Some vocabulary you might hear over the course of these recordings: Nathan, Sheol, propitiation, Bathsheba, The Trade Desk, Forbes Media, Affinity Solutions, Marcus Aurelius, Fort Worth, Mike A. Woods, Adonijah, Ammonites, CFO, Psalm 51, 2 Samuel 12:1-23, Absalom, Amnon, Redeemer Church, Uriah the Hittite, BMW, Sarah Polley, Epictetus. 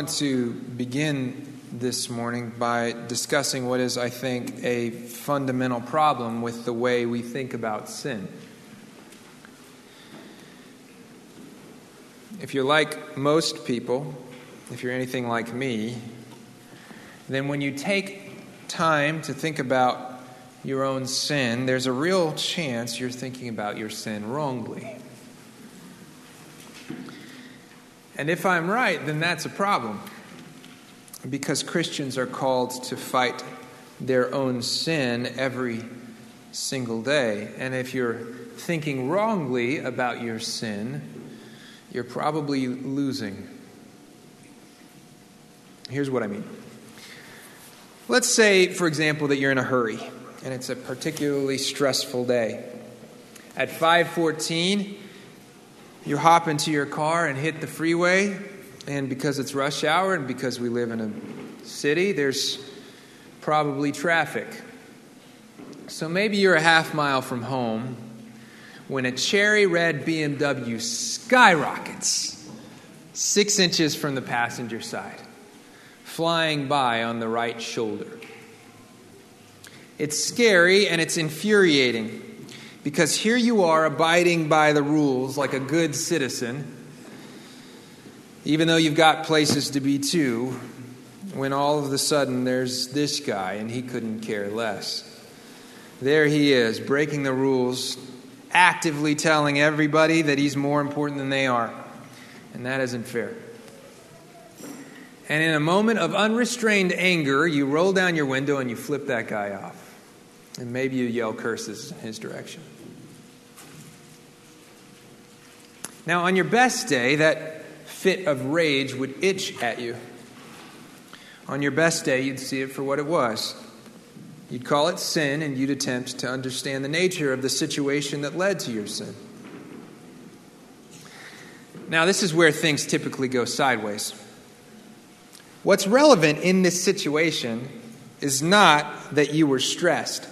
want to begin this morning by discussing what is, I think, a fundamental problem with the way we think about sin. If you're like most people, if you're anything like me, then when you take time to think about your own sin, there's a real chance you're thinking about your sin wrongly. And if I'm right, then that's a problem. Because Christians are called to fight their own sin every single day. And if you're thinking wrongly about your sin, you're probably losing. Here's what I mean. Let's say, for example, that you're in a hurry, and it's a particularly stressful day. At 5:14, you hop into your car and hit the freeway. And because it's rush hour and because we live in a city, there's probably traffic. So maybe you're a half mile from home when a cherry red BMW skyrockets 6 inches from the passenger side, flying by on the right shoulder. It's scary and it's infuriating because here you are abiding by the rules like a good citizen, even though you've got places to be too, when all of a sudden there's this guy and he couldn't care less. There he is, breaking the rules, actively telling everybody that he's more important than they are. And that isn't fair. And in a moment of unrestrained anger, you roll down your window and you flip that guy off. And maybe you yell curses in his direction. Now, on your best day, that fit of rage would itch at you. On your best day, you'd see it for what it was. You'd call it sin, and you'd attempt to understand the nature of the situation that led to your sin. Now, this is where things typically go sideways. What's relevant in this situation is not that you were stressed.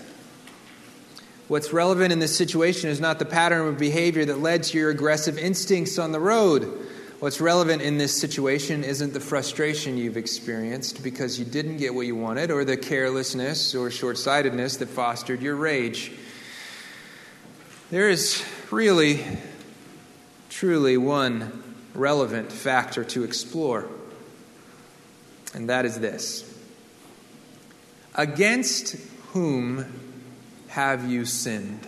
What's relevant in this situation is not the pattern of behavior that led to your aggressive instincts on the road. What's relevant in this situation isn't the frustration you've experienced because you didn't get what you wanted, or the carelessness or short-sightedness that fostered your rage. There is really, truly one relevant factor to explore, and that is this: against whom have you sinned?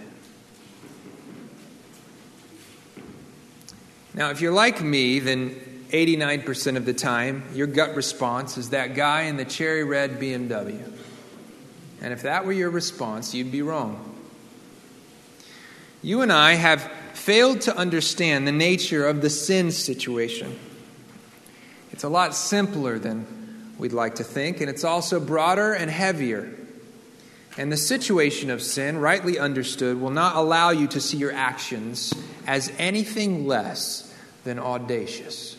Now, if you're like me, then 89% of the time, your gut response is that guy in the cherry red BMW. And if that were your response, you'd be wrong. You and I have failed to understand the nature of the sin situation. It's a lot simpler than we'd like to think, and it's also broader and heavier. And the situation of sin, rightly understood, will not allow you to see your actions as anything less than audacious.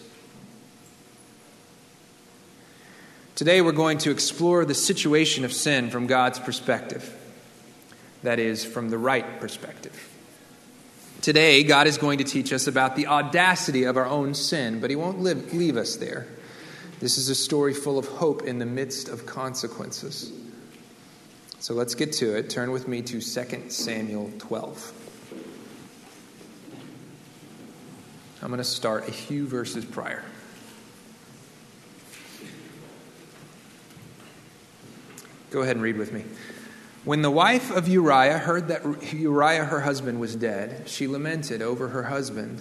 Today we're going to explore the situation of sin from God's perspective. That is, from the right perspective. Today God is going to teach us about the audacity of our own sin, but He won't leave us there. This is a story full of hope in the midst of consequences. So let's get to it. Turn with me to 2 Samuel 12. I'm going to start a few verses prior. Go ahead and read with me. When the wife of Uriah heard that Uriah, her husband, was dead, she lamented over her husband.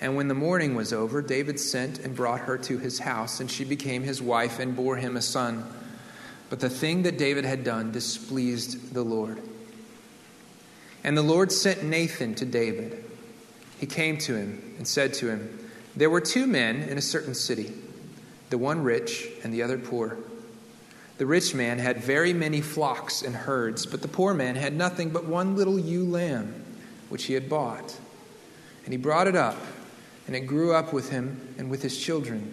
And when the mourning was over, David sent and brought her to his house, and she became his wife and bore him a son. But the thing that David had done displeased the Lord. And the Lord sent Nathan to David. He came to him and said to him, "There were two men in a certain city, the one rich and the other poor. The rich man had very many flocks and herds, but the poor man had nothing but one little ewe lamb, which he had bought. And he brought it up, and it grew up with him and with his children.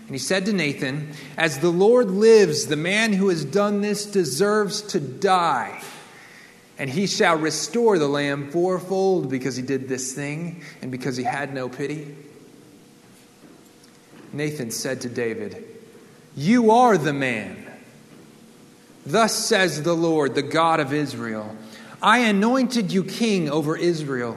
And he said to Nathan, "As the Lord lives, the man who has done this deserves to die. And he shall restore the lamb fourfold because he did this thing and because he had no pity." Nathan said to David, "You are the man. Thus says the Lord, the God of Israel, I anointed you king over Israel,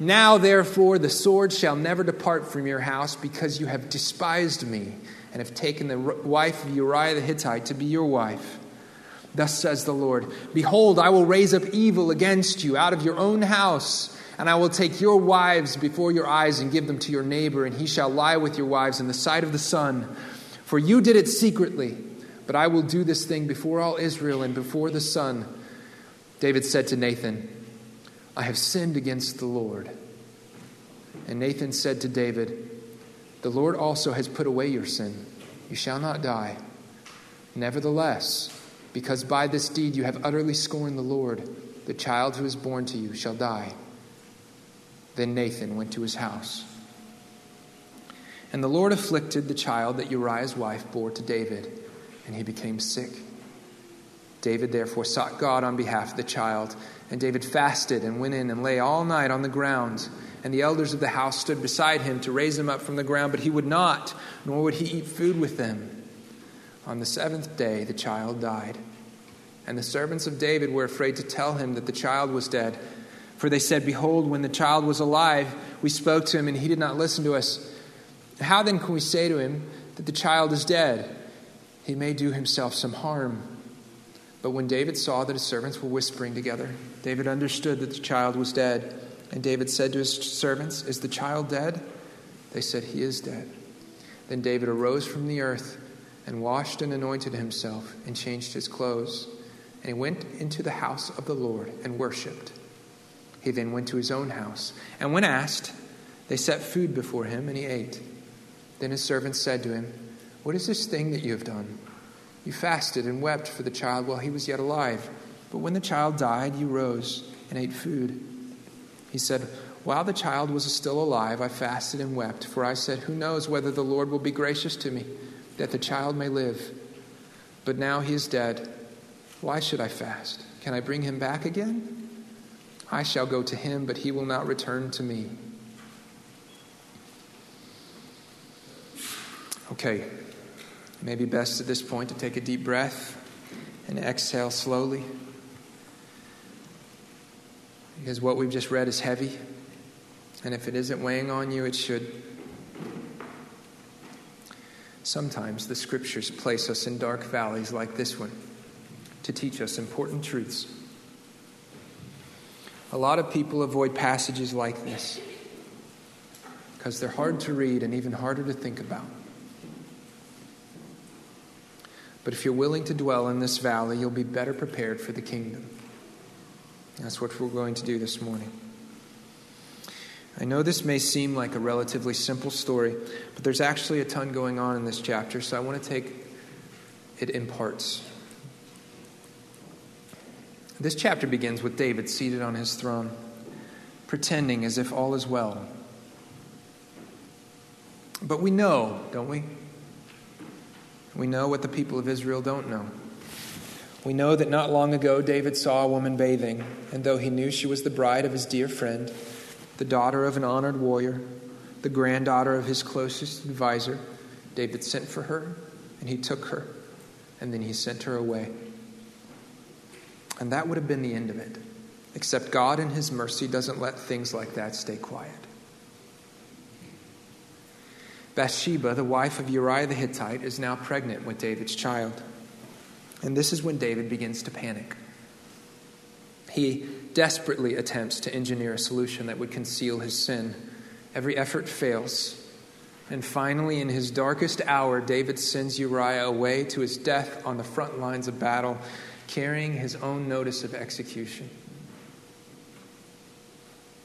Now, therefore, the sword shall never depart from your house because you have despised me and have taken the wife of Uriah the Hittite to be your wife. Thus says the Lord, behold, I will raise up evil against you out of your own house, and I will take your wives before your eyes and give them to your neighbor, and he shall lie with your wives in the sight of the sun. For you did it secretly, but I will do this thing before all Israel and before the sun." David said to Nathan, "I have sinned against the Lord." And Nathan said to David, "The Lord also has put away your sin. You shall not die. Nevertheless, because by this deed you have utterly scorned the Lord, the child who is born to you shall die." Then Nathan went to his house. And the Lord afflicted the child that Uriah's wife bore to David, and he became sick. David therefore sought God on behalf of the child, and David fasted and went in and lay all night on the ground. And the elders of the house stood beside him to raise him up from the ground, but he would not, nor would he eat food with them. On the seventh day, the child died. And the servants of David were afraid to tell him that the child was dead. For they said, "Behold, when the child was alive, we spoke to him, and he did not listen to us. How then can we say to him that the child is dead? He may do himself some harm." But when David saw that his servants were whispering together, David understood that the child was dead. And David said to his servants, "Is the child dead?" They said, "He is dead." Then David arose from the earth and washed and anointed himself and changed his clothes. And he went into the house of the Lord and worshipped. He then went to his own house. And when asked, they set food before him and he ate. Then his servants said to him, "What is this thing that you have done? You fasted and wept for the child while he was yet alive. But when the child died, you rose and ate food." He said, "While the child was still alive, I fasted and wept. For I said, who knows whether the Lord will be gracious to me, that the child may live. But now he is dead. Why should I fast? Can I bring him back again? I shall go to him, but he will not return to me." Okay, maybe best at this point to take a deep breath and exhale slowly, because what we've just read is heavy, and if it isn't weighing on you, it should. Sometimes the scriptures place us in dark valleys like this one to teach us important truths. A lot of people avoid passages like this because they're hard to read and even harder to think about. But if you're willing to dwell in this valley, you'll be better prepared for the kingdom. That's what we're going to do this morning. I know this may seem like a relatively simple story, but there's actually a ton going on in this chapter, so I want to take it in parts. This chapter begins with David seated on his throne, pretending as if all is well. But we know, don't we? We know what the people of Israel don't know. We know that not long ago David saw a woman bathing, and though he knew she was the bride of his dear friend, the daughter of an honored warrior, the granddaughter of his closest advisor, David sent for her, and he took her, and then he sent her away. And that would have been the end of it, except God in his mercy doesn't let things like that stay quiet. Bathsheba, the wife of Uriah the Hittite, is now pregnant with David's child. And this is when David begins to panic. He desperately attempts to engineer a solution that would conceal his sin. Every effort fails. And finally, in his darkest hour, David sends Uriah away to his death on the front lines of battle, carrying his own notice of execution.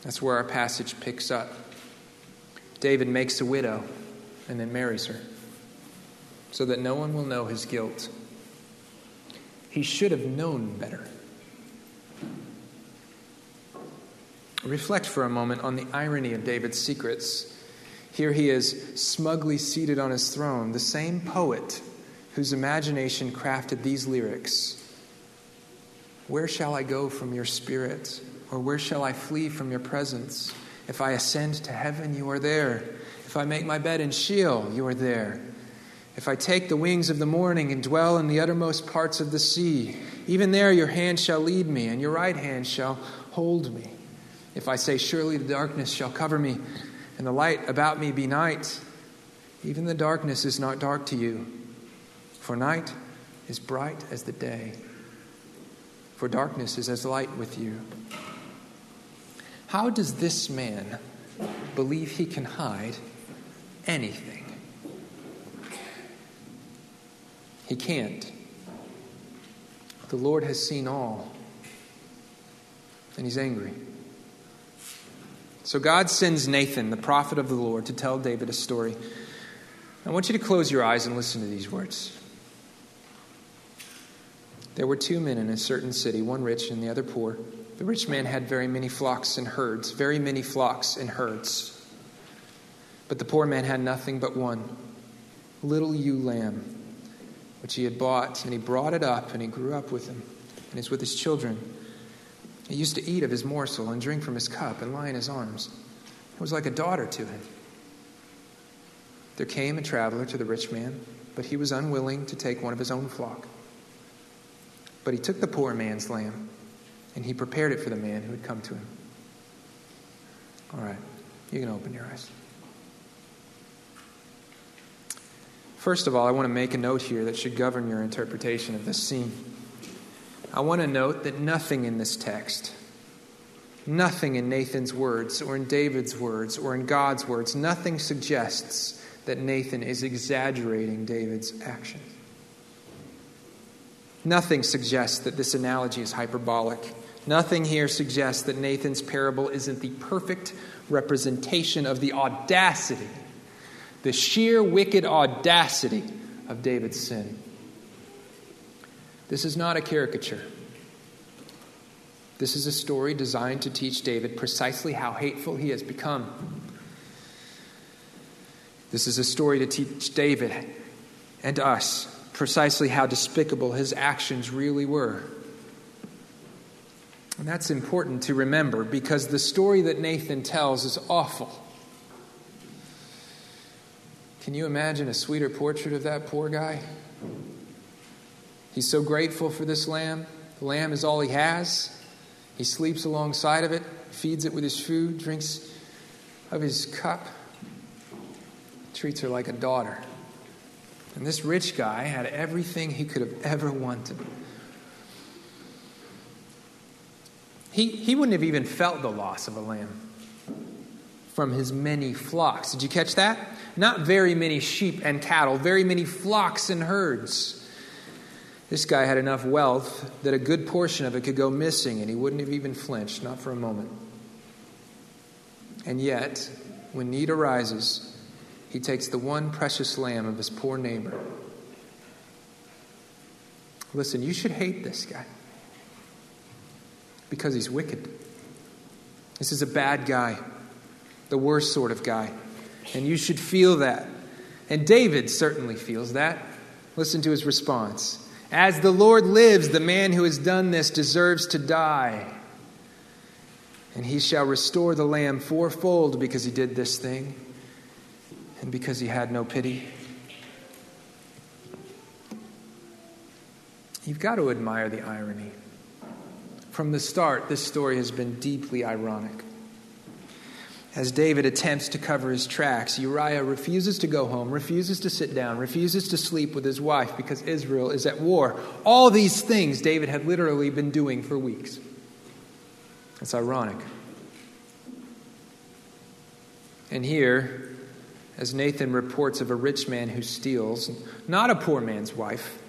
That's where our passage picks up. David makes a widow and then marries her so that no one will know his guilt. He should have known better. Reflect for a moment on the irony of David's secrets. Here he is smugly seated on his throne, the same poet whose imagination crafted these lyrics. Where shall I go from your spirit? Or where shall I flee from your presence? If I ascend to heaven, you are there. If I make my bed in Sheol, you are there. If I take the wings of the morning and dwell in the uttermost parts of the sea, even there your hand shall lead me, and your right hand shall hold me. If I say, surely the darkness shall cover me, and the light about me be night, even the darkness is not dark to you, for night is bright as the day, for darkness is as light with you. How does this man believe he can hide anything? He can't. The Lord has seen all, and he's angry. So God sends Nathan, the prophet of the Lord, to tell David a story. I want you to close your eyes and listen to these words. There were two men in a certain city, one rich and the other poor. The rich man had very many flocks and herds. But the poor man had nothing but one little ewe lamb, which he had bought, and he brought it up, and he grew up with him, and is with his children. He used to eat of his morsel and drink from his cup and lie in his arms. It was like a daughter to him. There came a traveler to the rich man, but he was unwilling to take one of his own flock. But he took the poor man's lamb, and he prepared it for the man who had come to him. All right, you can open your eyes. First of all, I want to make a note here that should govern your interpretation of this scene. I want to note that nothing in this text, nothing in Nathan's words or in David's words or in God's words, nothing suggests that Nathan is exaggerating David's action. Nothing suggests that this analogy is hyperbolic. Nothing here suggests that Nathan's parable isn't the perfect representation of the audacity, the sheer wicked audacity of David's sin. This is not a caricature. This is a story designed to teach David precisely how hateful he has become. This is a story to teach David and us precisely how despicable his actions really were. And that's important to remember because the story that Nathan tells is awful. Can you imagine a sweeter portrait of that poor guy? He's so grateful for this lamb. The lamb is all he has. He sleeps alongside of it, feeds it with his food, drinks of his cup, treats her like a daughter. And this rich guy had everything he could have ever wanted. He wouldn't have even felt the loss of a lamb from his many flocks. Did you catch that? Not very many sheep and cattle, very many flocks and herds. This guy had enough wealth that a good portion of it could go missing, and he wouldn't have even flinched, not for a moment. And yet, when need arises, he takes the one precious lamb of his poor neighbor. Listen, you should hate this guy because he's wicked. This is a bad guy, the worst sort of guy, and you should feel that. And David certainly feels that. Listen to his response. As the Lord lives, the man who has done this deserves to die. And he shall restore the lamb fourfold because he did this thing and because he had no pity. You've got to admire the irony. From the start, this story has been deeply ironic. As David attempts to cover his tracks, Uriah refuses to go home, refuses to sit down, refuses to sleep with his wife because Israel is at war. All these things David had literally been doing for weeks. It's ironic. And here, as Nathan reports of a rich man who steals, not a poor man's wife.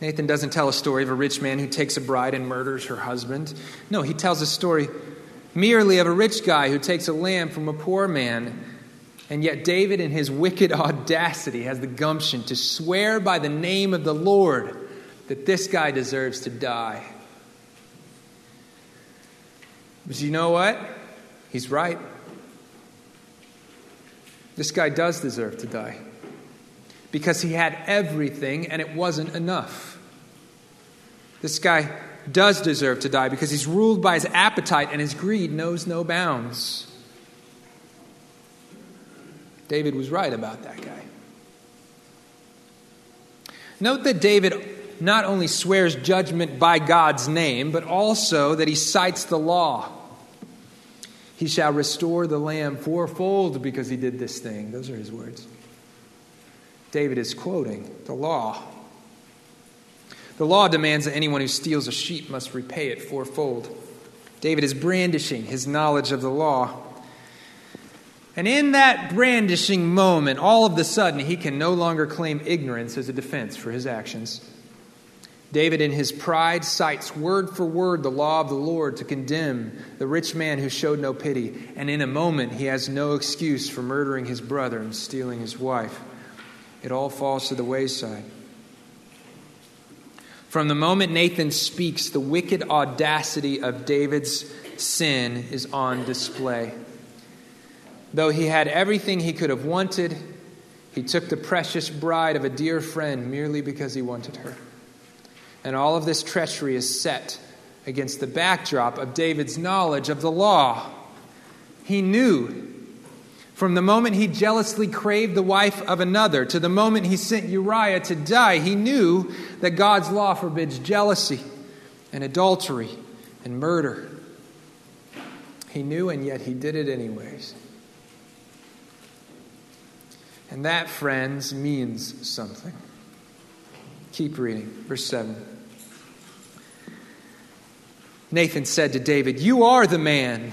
Nathan doesn't tell a story of a rich man who takes a bride and murders her husband. No, he tells a story merely of a rich guy who takes a lamb from a poor man. And yet David, in his wicked audacity, has the gumption to swear by the name of the Lord that this guy deserves to die. But you know what? He's right. This guy does deserve to die because he had everything and it wasn't enough. This guy does deserve to die because he's ruled by his appetite and his greed knows no bounds. David was right about that guy. Note that David not only swears judgment by God's name, but also that he cites the law. He shall restore the lamb fourfold because he did this thing. Those are his words. David is quoting the law. The law demands that anyone who steals a sheep must repay it fourfold. David is brandishing his knowledge of the law. And in that brandishing moment, all of a sudden, he can no longer claim ignorance as a defense for his actions. David, in his pride, cites word for word the law of the Lord to condemn the rich man who showed no pity. And in a moment, he has no excuse for murdering his brother and stealing his wife. It all falls to the wayside. From the moment Nathan speaks, the wicked audacity of David's sin is on display. Though he had everything he could have wanted, he took the precious bride of a dear friend merely because he wanted her. And all of this treachery is set against the backdrop of David's knowledge of the law. He knew from the moment he jealously craved the wife of another to the moment he sent Uriah to die, he knew that God's law forbids jealousy and adultery and murder. He knew, and yet he did it anyways. And that, friends, means something. Keep reading. Verse 7. Nathan said to David, "You are the man.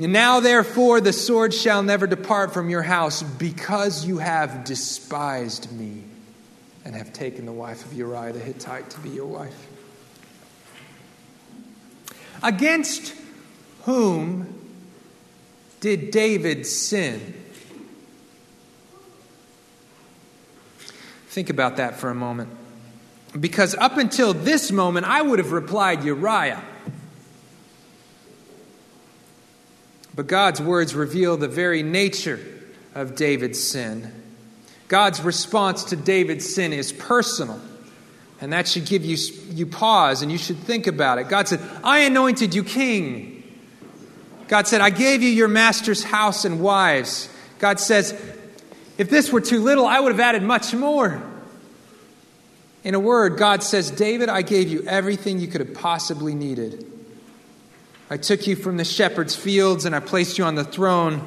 And now, therefore, the sword shall never depart from your house because you have despised me and have taken the wife of Uriah the Hittite to be your wife." Against whom did David sin? Think about that for a moment. Because up until this moment, I would have replied Uriah. But God's words reveal the very nature of David's sin. God's response to David's sin is personal. And that should give you pause and you should think about it. God said, "I anointed you king." God said, "I gave you your master's house and wives." God says, "If this were too little, I would have added much more." In a word, God says, "David, I gave you everything you could have possibly needed. I took you from the shepherd's fields and I placed you on the throne.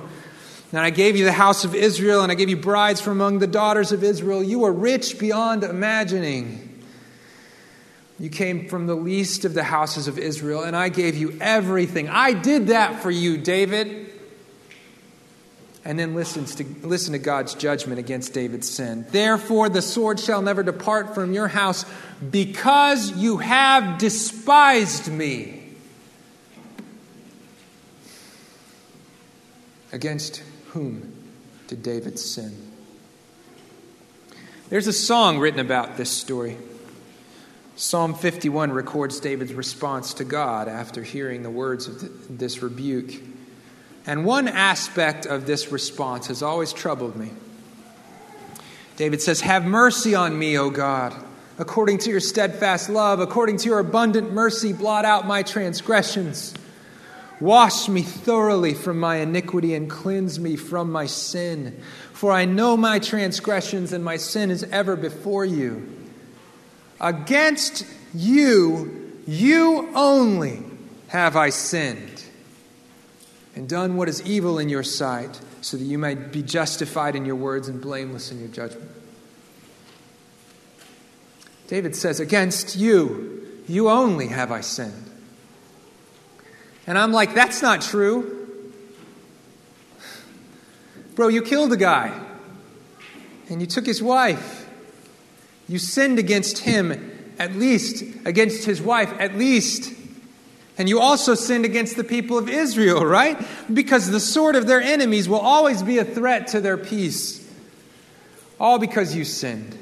And I gave you the house of Israel and I gave you brides from among the daughters of Israel. You were rich beyond imagining. You came from the least of the houses of Israel, and I gave you everything. I did that for you, David." And then listen to God's judgment against David's sin. "Therefore, the sword shall never depart from your house because you have despised me." Against whom did David sin? There's a song written about this story. Psalm 51 records David's response to God after hearing the words of this rebuke. And one aspect of this response has always troubled me. David says, "Have mercy on me, O God, According to your steadfast love, according to your abundant mercy, blot out my transgressions. Wash me thoroughly from my iniquity and cleanse me from my sin. For I know my transgressions and my sin is ever before you. Against you, you only have I sinned and done what is evil in your sight, so that you might be justified in your words and blameless in your judgment. David says, against you, you only have I sinned. And I'm like, that's not true. Bro, you killed a guy. And you took his wife. You sinned against him, at least. Against his wife, at least. And you also sinned against the people of Israel, right? Because the sword of their enemies will always be a threat to their peace. All because you sinned.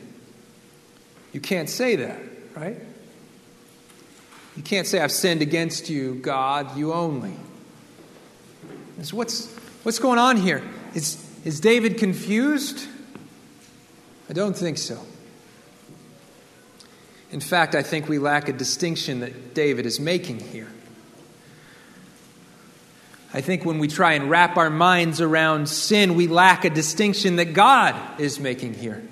You can't say that, right? You can't say, I've sinned against you, God, you only. So what's going on here? Is David confused? I don't think so. In fact, I think we lack a distinction that David is making here. I think when we try and wrap our minds around sin, we lack a distinction that God is making here.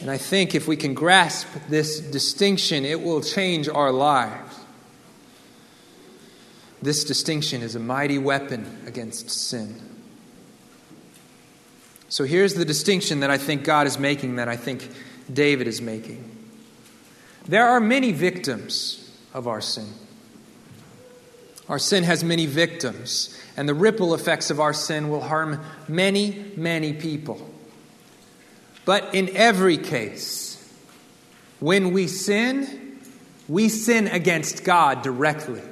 And I think if we can grasp this distinction, it will change our lives. This distinction is a mighty weapon against sin. So here's the distinction that I think God is making, that I think David is making. There are many victims of our sin. Our sin has many victims, and the ripple effects of our sin will harm many, many people. But in every case, when we sin against God directly.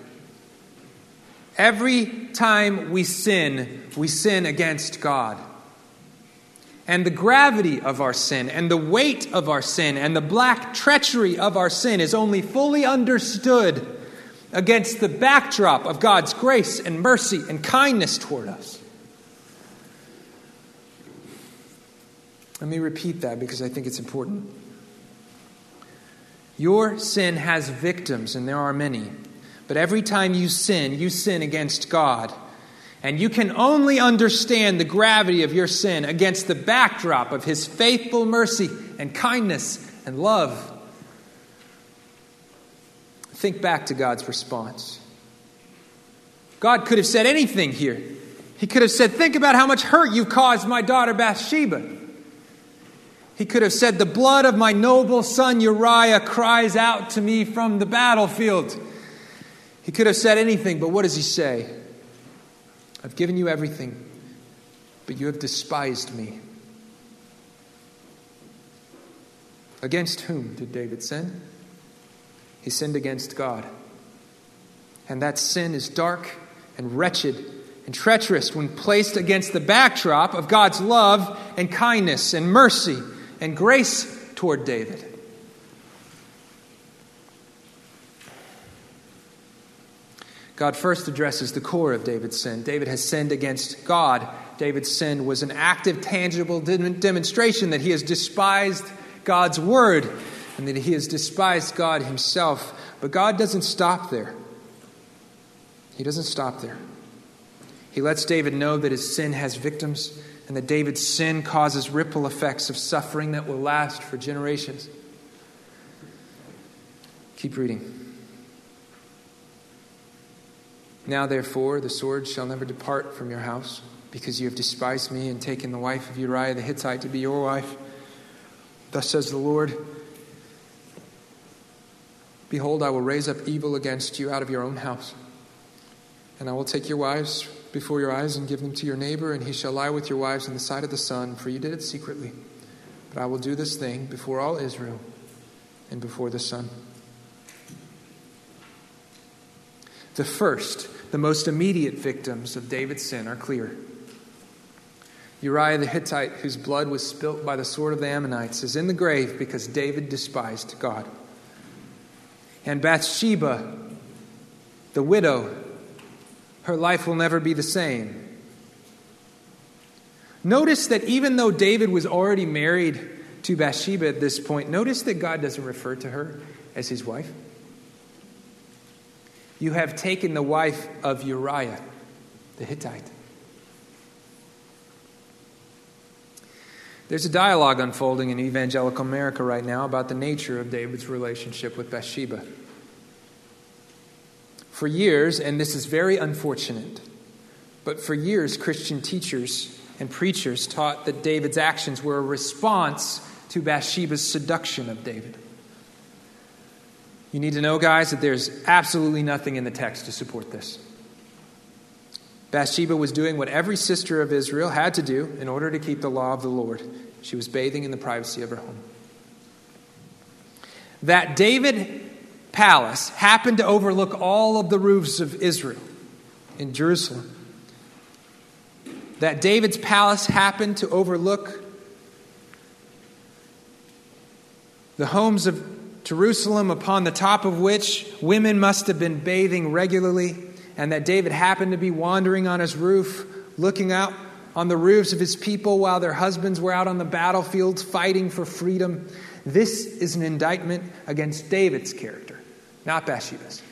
Every time we sin against God. And the gravity of our sin, and the weight of our sin, and the black treachery of our sin is only fully understood against the backdrop of God's grace and mercy and kindness toward us. Let me repeat that because I think it's important. Your sin has victims, and there are many. But every time you sin against God. And you can only understand the gravity of your sin against the backdrop of His faithful mercy and kindness and love. Think back to God's response. God could have said anything here. He could have said, think about how much hurt you caused my daughter Bathsheba. He could have said, the blood of my noble son Uriah cries out to me from the battlefield. He could have said anything, but what does he say? I've given you everything, but you have despised me. Against whom did David sin? He sinned against God. And that sin is dark and wretched and treacherous when placed against the backdrop of God's love and kindness and mercy and grace toward David. God first addresses the core of David's sin. David has sinned against God. David's sin was an active, tangible demonstration that he has despised God's word and that he has despised God himself. But God doesn't stop there. He doesn't stop there. He lets David know that his sin has victims and that David's sin causes ripple effects of suffering that will last for generations. Keep reading. Now, therefore, the sword shall never depart from your house, because you have despised me and taken the wife of Uriah the Hittite to be your wife. Thus says the Lord, behold, I will raise up evil against you out of your own house. And I will take your wives before your eyes and give them to your neighbor, and he shall lie with your wives in the sight of the sun, for you did it secretly. But I will do this thing before all Israel and before the sun. The first, the most immediate victims of David's sin are clear. Uriah the Hittite, whose blood was spilt by the sword of the Ammonites, is in the grave because David despised God. And Bathsheba, the widow, her life will never be the same. Notice that even though David was already married to Bathsheba at this point, notice that God doesn't refer to her as his wife. You have taken the wife of Uriah the Hittite. There's a dialogue unfolding in evangelical America right now about the nature of David's relationship with Bathsheba. For years, and this is very unfortunate, but for years Christian teachers and preachers taught that David's actions were a response to Bathsheba's seduction of David. You need to know, guys, that there's absolutely nothing in the text to support this. Bathsheba was doing what every sister of Israel had to do in order to keep the law of the Lord. She was bathing in the privacy of her home. That David palace happened to overlook all of the roofs of Israel in Jerusalem. That David's palace happened to overlook the homes of Jerusalem, upon the top of which women must have been bathing regularly, and that David happened to be wandering on his roof, looking out on the roofs of his people while their husbands were out on the battlefields fighting for freedom. This is an indictment against David's character, not Bathsheba's.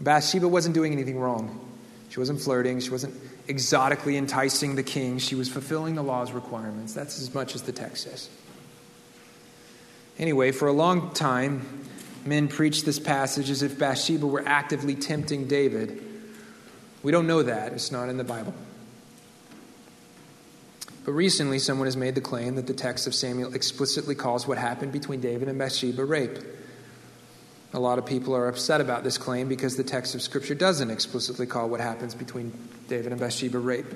Bathsheba wasn't doing anything wrong. She wasn't flirting. She wasn't exotically enticing the king. She was fulfilling the law's requirements. That's as much as the text says. Anyway, for a long time, men preached this passage as if Bathsheba were actively tempting David. We don't know that. It's not in the Bible. But recently, someone has made the claim that the text of Samuel explicitly calls what happened between David and Bathsheba rape. A lot of people are upset about this claim because the text of Scripture doesn't explicitly call what happens between David and Bathsheba rape.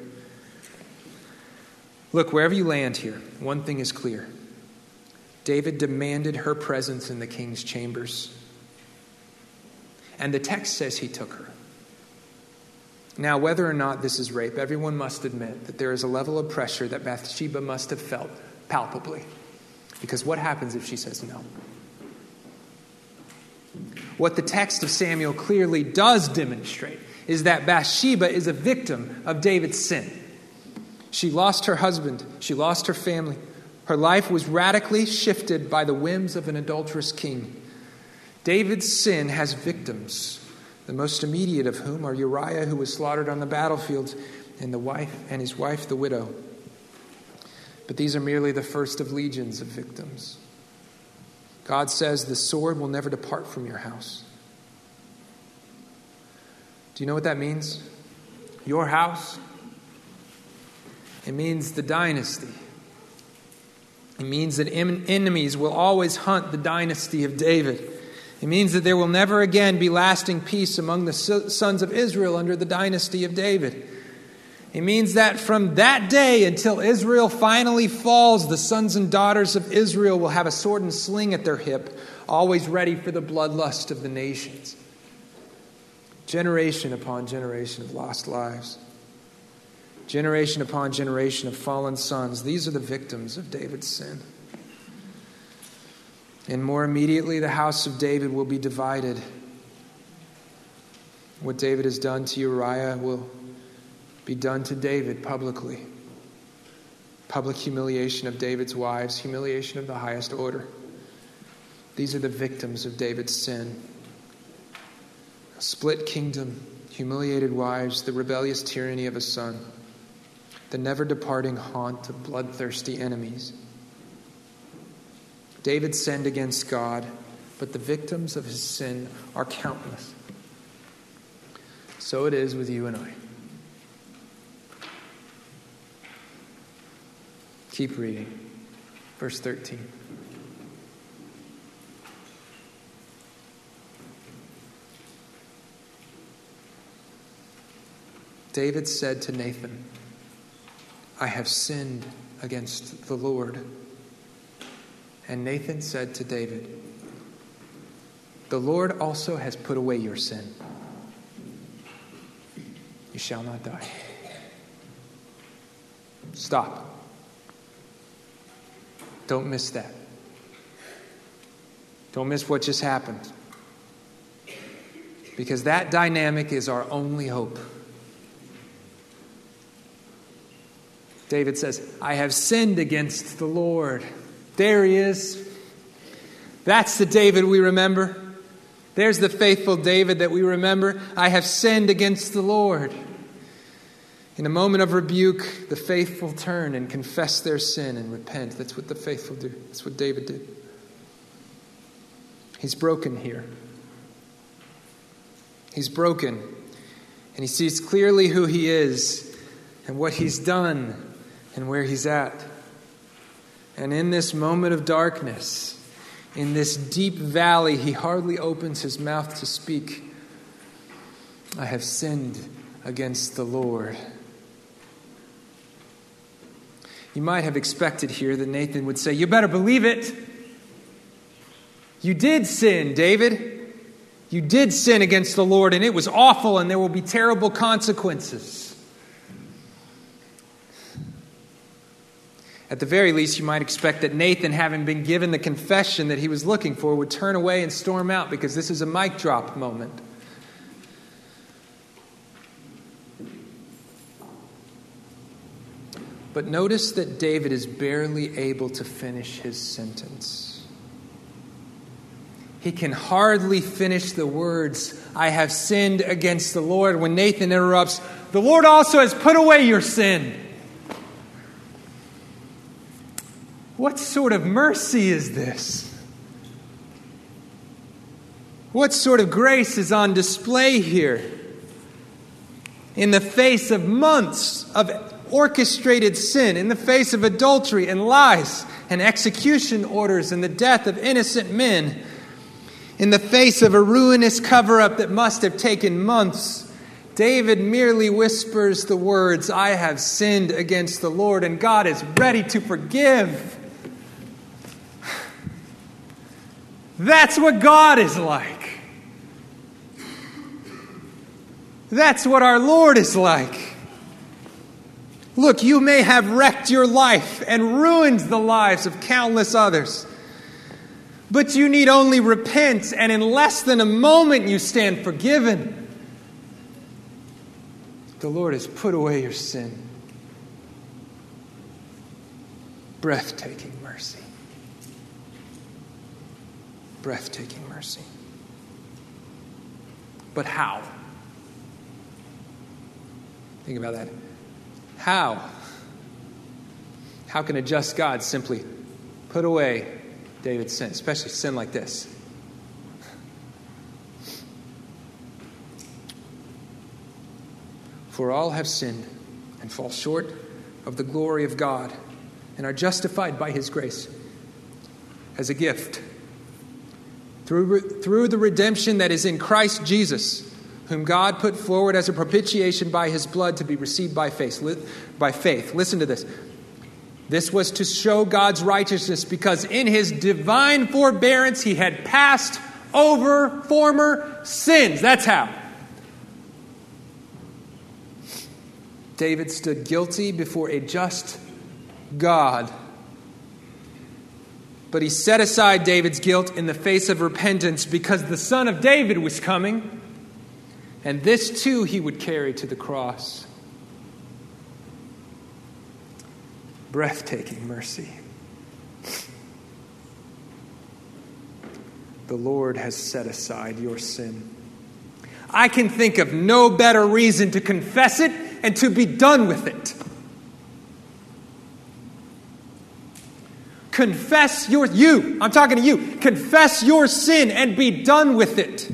Look, wherever you land here, one thing is clear. David demanded her presence in the king's chambers. And the text says he took her. Now, whether or not this is rape, everyone must admit that there is a level of pressure that Bathsheba must have felt palpably. Because what happens if she says no? What the text of Samuel clearly does demonstrate is that Bathsheba is a victim of David's sin. She lost her husband. She lost her family. Her life was radically shifted by the whims of an adulterous king. David's sin has victims, the most immediate of whom are Uriah, who was slaughtered on the battlefield, and his wife, the widow. But these are merely the first of legions of victims. God says the sword will never depart from your house. Do you know what that means? Your house? It means the dynasty. It means that enemies will always hunt the dynasty of David. It means that there will never again be lasting peace among the sons of Israel under the dynasty of David. It means that from that day until Israel finally falls, the sons and daughters of Israel will have a sword and sling at their hip, always ready for the bloodlust of the nations. Generation upon generation of lost lives. Generation upon generation of fallen sons. These are the victims of David's sin. And more immediately, the house of David will be divided. What David has done to Uriah will be done to David publicly. Public humiliation of David's wives, humiliation of the highest order. These are the victims of David's sin. A split kingdom, humiliated wives, the rebellious tyranny of a son. The never-departing haunt of bloodthirsty enemies. David sinned against God, but the victims of his sin are countless. So it is with you and I. Keep reading. Verse 13. David said to Nathan, "I have sinned against the Lord." And Nathan said to David, "The Lord also has put away your sin. You shall not die." Stop. Don't miss that. Don't miss what just happened. Because that dynamic is our only hope. David says, "I have sinned against the Lord." There he is. That's the David we remember. There's the faithful David that we remember. I have sinned against the Lord. In a moment of rebuke, the faithful turn and confess their sin and repent. That's what the faithful do. That's what David did. He's broken here. He's broken. And he sees clearly who he is and what he's done and where he's at. And in this moment of darkness, in this deep valley, he hardly opens his mouth to speak. I have sinned against the Lord. You might have expected here that Nathan would say, you better believe it. You did sin, David. You did sin against the Lord, and it was awful, and there will be terrible consequences. At the very least, you might expect that Nathan, having been given the confession that he was looking for, would turn away and storm out, because this is a mic drop moment. But notice that David is barely able to finish his sentence. He can hardly finish the words, I have sinned against the Lord, when Nathan interrupts, the Lord also has put away your sin. What sort of mercy is this? What sort of grace is on display here? In the face of months of orchestrated sin, in the face of adultery and lies and execution orders and the death of innocent men, in the face of a ruinous cover-up that must have taken months, David merely whispers the words, I have sinned against the Lord, and God is ready to forgive. That's what God is like. That's what our Lord is like. Look, you may have wrecked your life and ruined the lives of countless others, but you need only repent, and in less than a moment you stand forgiven. The Lord has put away your sin. Breathtaking mercy. Breathtaking mercy. But how? Think about that. How? How can a just God simply put away David's sin, especially sin like this? For all have sinned and fall short of the glory of God and are justified by His grace as a gift through the redemption that is in Christ Jesus, whom God put forward as a propitiation by His blood to be received by faith. Listen to this. This was to show God's righteousness, because in His divine forbearance He had passed over former sins. That's how. David stood guilty before a just God. But He set aside David's guilt in the face of repentance, because the Son of David was coming. And this too He would carry to the cross. Breathtaking mercy. The Lord has set aside your sin. I can think of no better reason to confess it and to be done with it. Confess your, I'm talking to you. Confess your sin and be done with it.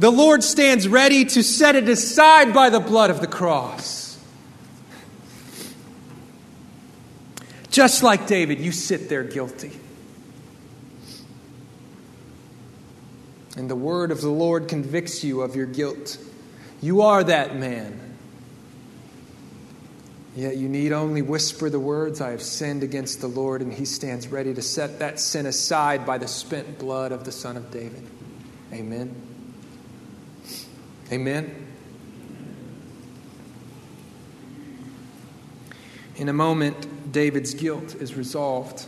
The Lord stands ready to set it aside by the blood of the cross. Just like David, you sit there guilty. And the word of the Lord convicts you of your guilt. You are that man. Yet you need only whisper the words, I have sinned against the Lord, and He stands ready to set that sin aside by the spent blood of the Son of David. Amen. Amen. In a moment, David's guilt is resolved.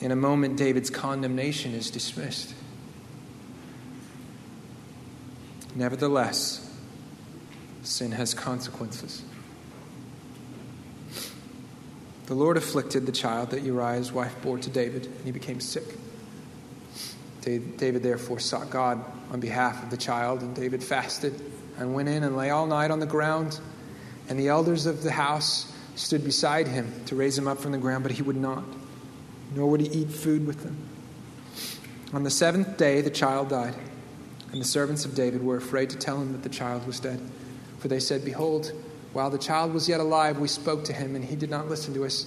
In a moment, David's condemnation is dismissed. Nevertheless, sin has consequences. The Lord afflicted the child that Uriah's wife bore to David, and he became sick. David therefore sought God on behalf of the child, and David fasted and went in and lay all night on the ground. And the elders of the house stood beside him to raise him up from the ground, but he would not, nor would he eat food with them. On the seventh day the child died, and the servants of David were afraid to tell him that the child was dead. For they said, "Behold, while the child was yet alive, we spoke to him, and he did not listen to us.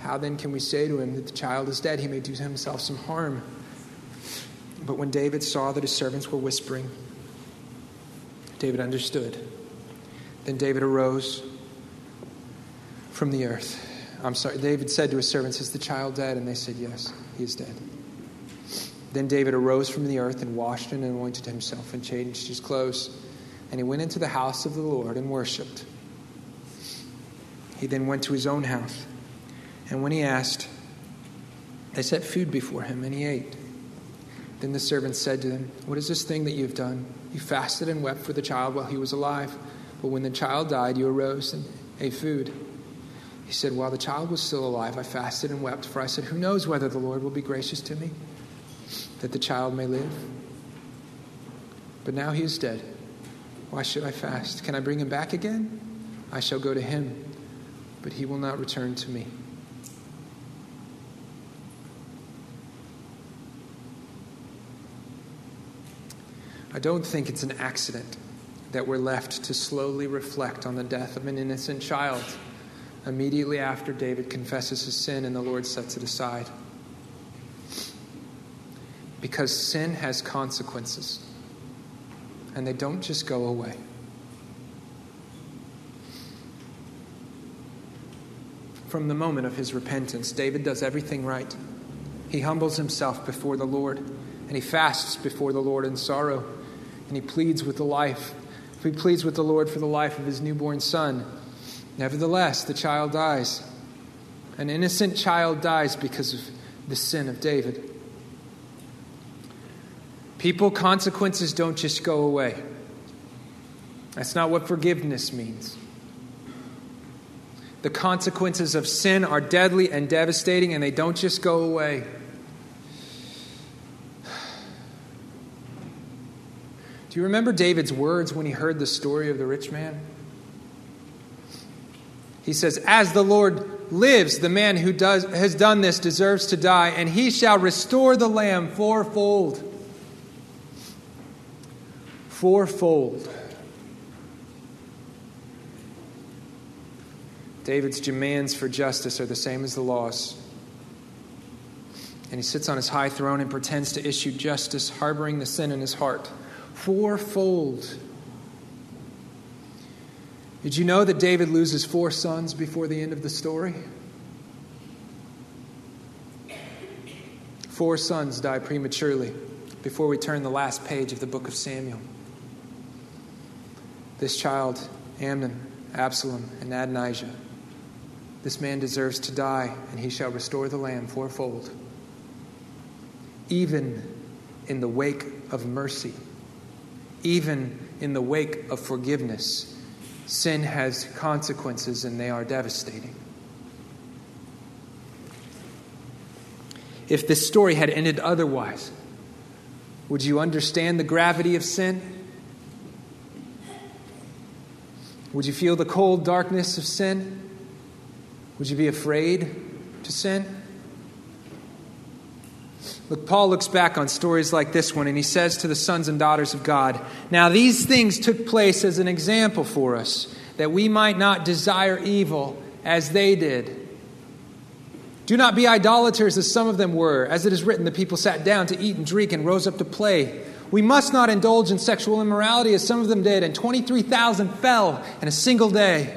How then can we say to him that the child is dead? He may do himself some harm." But when David saw that his servants were whispering, David understood. Then David arose from the earth. David said to his servants, "Is the child dead?" And they said, "Yes, he is dead." Then David arose from the earth and washed and anointed himself and changed his clothes. And he went into the house of the Lord and worshipped. He then went to his own house. And when he asked, they set food before him, and he ate. Then the servants said to him, "What is this thing that you have done? You fasted and wept for the child while he was alive. But when the child died, you arose and ate food." He said, "While the child was still alive, I fasted and wept. For I said, who knows whether the Lord will be gracious to me, that the child may live? But now he is dead. Why should I fast? Can I bring him back again? I shall go to him, but he will not return to me." I don't think it's an accident that we're left to slowly reflect on the death of an innocent child immediately after David confesses his sin and the Lord sets it aside. Because sin has consequences, and they don't just go away. From the moment of his repentance, David does everything right. He humbles himself before the Lord, and he fasts before the Lord in sorrow, and he pleads with the life. He pleads with the Lord for the life of his newborn son. Nevertheless, the child dies. An innocent child dies because of the sin of David. People, consequences don't just go away. That's not what forgiveness means. The consequences of sin are deadly and devastating, and they don't just go away. Do you remember David's words when he heard the story of the rich man? He says, "As the Lord lives, the man who has done this deserves to die, and he shall restore the lamb fourfold." Fourfold. David's demands for justice are the same as the law's. And he sits on his high throne and pretends to issue justice, harboring the sin in his heart. Fourfold. Did you know that David loses 4 sons before the end of the story? 4 sons die prematurely before we turn the last page of the book of Samuel. This child, Amnon, Absalom, and Adonijah. This man deserves to die, and he shall restore the lamb fourfold. Even in the wake of mercy, even in the wake of forgiveness, sin has consequences, and they are devastating. If this story had ended otherwise, would you understand the gravity of sin? Would you feel the cold darkness of sin? Would you be afraid to sin? Look, Paul looks back on stories like this one, and he says to the sons and daughters of God, "Now these things took place as an example for us, that we might not desire evil as they did. Do not be idolaters as some of them were. As it is written, the people sat down to eat and drink and rose up to play. We must not indulge in sexual immorality as some of them did, and 23,000 fell in a single day.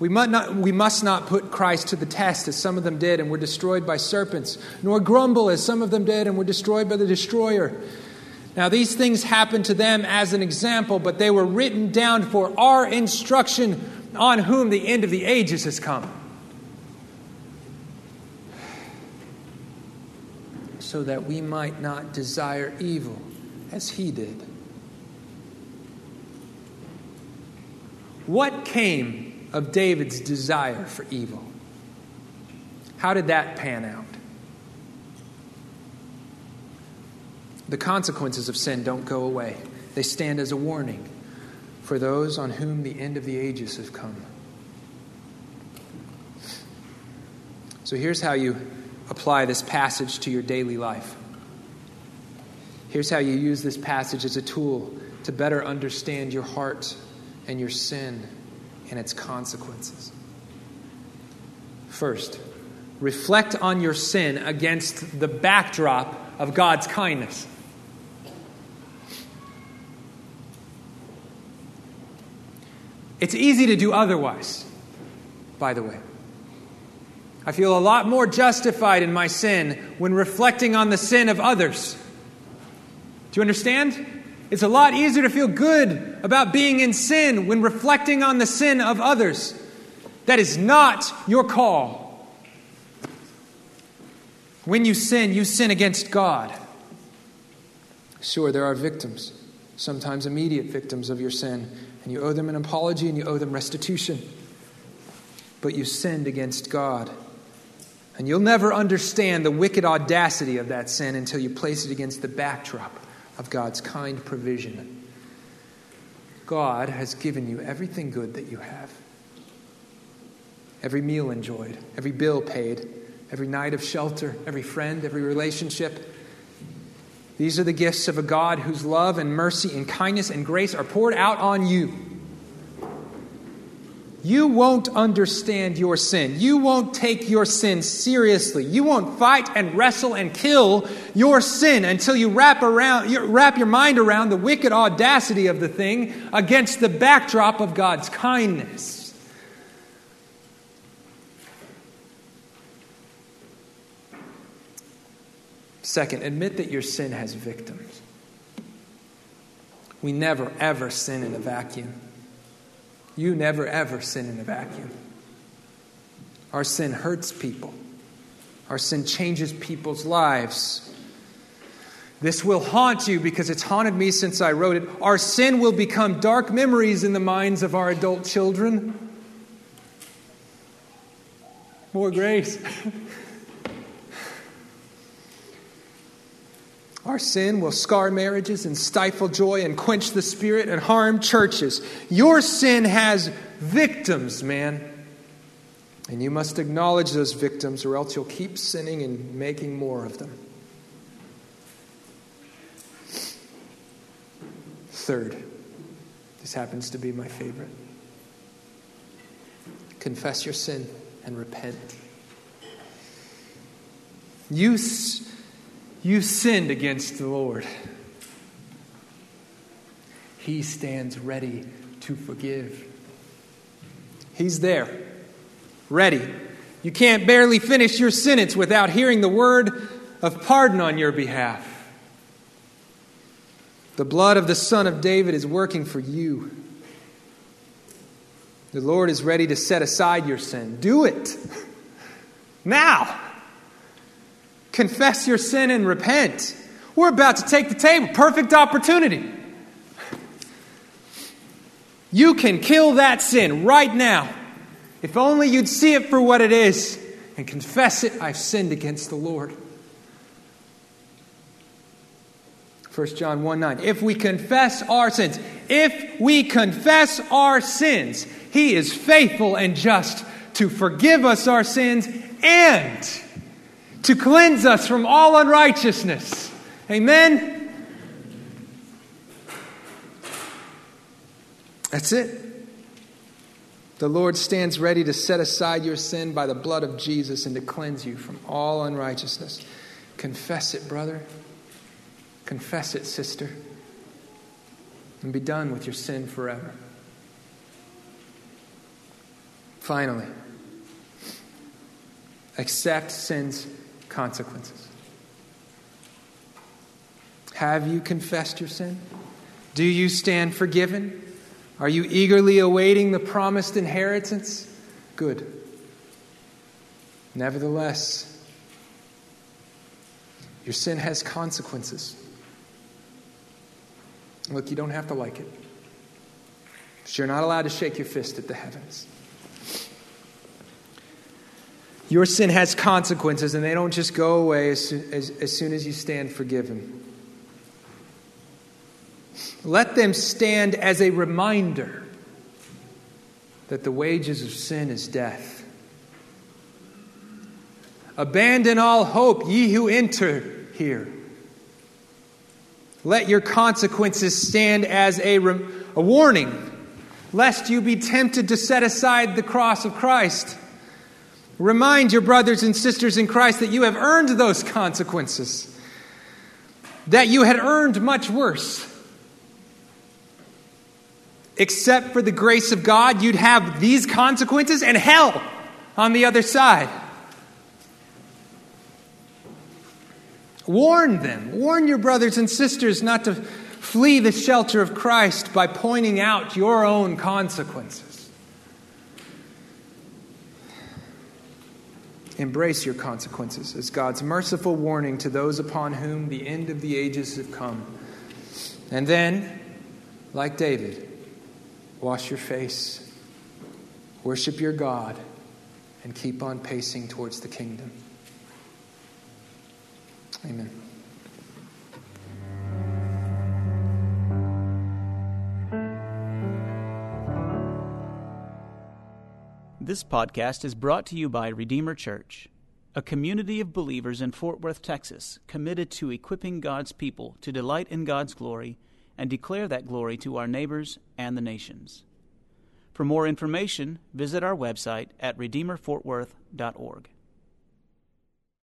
We must not put Christ to the test as some of them did and were destroyed by serpents, nor grumble as some of them did and were destroyed by the destroyer. Now these things happened to them as an example, but they were written down for our instruction, on whom the end of the ages has come." So that we might not desire evil as he did. What came of David's desire for evil? How did that pan out? The consequences of sin don't go away. They stand as a warning for those on whom the end of the ages have come. So here's how you apply this passage to your daily life. Here's how you use this passage as a tool to better understand your heart and your sin and its consequences. First, reflect on your sin against the backdrop of God's kindness. It's easy to do otherwise, by the way. I feel a lot more justified in my sin when reflecting on the sin of others. Do you understand? It's a lot easier to feel good about being in sin when reflecting on the sin of others. That is not your call. When you sin against God. Sure, there are victims, sometimes immediate victims of your sin, and you owe them an apology and you owe them restitution. But you sinned against God. And you'll never understand the wicked audacity of that sin until you place it against the backdrop of God's kind provision. God has given you everything good that you have. Every meal enjoyed, every bill paid, every night of shelter, every friend, every relationship. These are the gifts of a God whose love and mercy and kindness and grace are poured out on you. You won't understand your sin. You won't take your sin seriously. You won't fight and wrestle and kill your sin until you wrap your mind around the wicked audacity of the thing against the backdrop of God's kindness. Second, admit that your sin has victims. We never, ever sin in a vacuum. You never, ever sin in a vacuum. Our sin hurts people. Our sin changes people's lives. This will haunt you because it's haunted me since I wrote it. Our sin will become dark memories in the minds of our adult children. More grace. Our sin will scar marriages and stifle joy and quench the spirit and harm churches. Your sin has victims, man. And you must acknowledge those victims or else you'll keep sinning and making more of them. Third, this happens to be my favorite. Confess your sin and repent. You sinned against the Lord. He stands ready to forgive. He's there, ready. You can't barely finish your sentence without hearing the word of pardon on your behalf. The blood of the Son of David is working for you. The Lord is ready to set aside your sin. Do it now. Confess your sin and repent. We're about to take the table. Perfect opportunity. You can kill that sin right now. If only you'd see it for what it is and confess it. I've sinned against the Lord. 1 John 1:9. If we confess our sins, He is faithful and just to forgive us our sins and to cleanse us from all unrighteousness. Amen? That's it. The Lord stands ready to set aside your sin by the blood of Jesus and to cleanse you from all unrighteousness. Confess it, brother. Confess it, sister. And be done with your sin forever. Finally, accept sin's consequences. Have you confessed your sin? Do you stand forgiven? Are you eagerly awaiting the promised inheritance? Good. Nevertheless, your sin has consequences. Look, you don't have to like it, but you're not allowed to shake your fist at the heavens. Your sin has consequences, and they don't just go away as soon as you stand forgiven. Let them stand as a reminder that the wages of sin is death. Abandon all hope, ye who enter here. Let your consequences stand as a warning, lest you be tempted to set aside the cross of Christ. Remind your brothers and sisters in Christ that you have earned those consequences, that you had earned much worse. Except for the grace of God, you'd have these consequences and hell on the other side. Warn them. Warn your brothers and sisters not to flee the shelter of Christ by pointing out your own consequences. Embrace your consequences as God's merciful warning to those upon whom the end of the ages have come. And then, like David, wash your face, worship your God, and keep on pacing towards the kingdom. Amen. This podcast is brought to you by Redeemer Church, a community of believers in Fort Worth, Texas, committed to equipping God's people to delight in God's glory and declare that glory to our neighbors and the nations. For more information, visit our website at redeemerfortworth.org.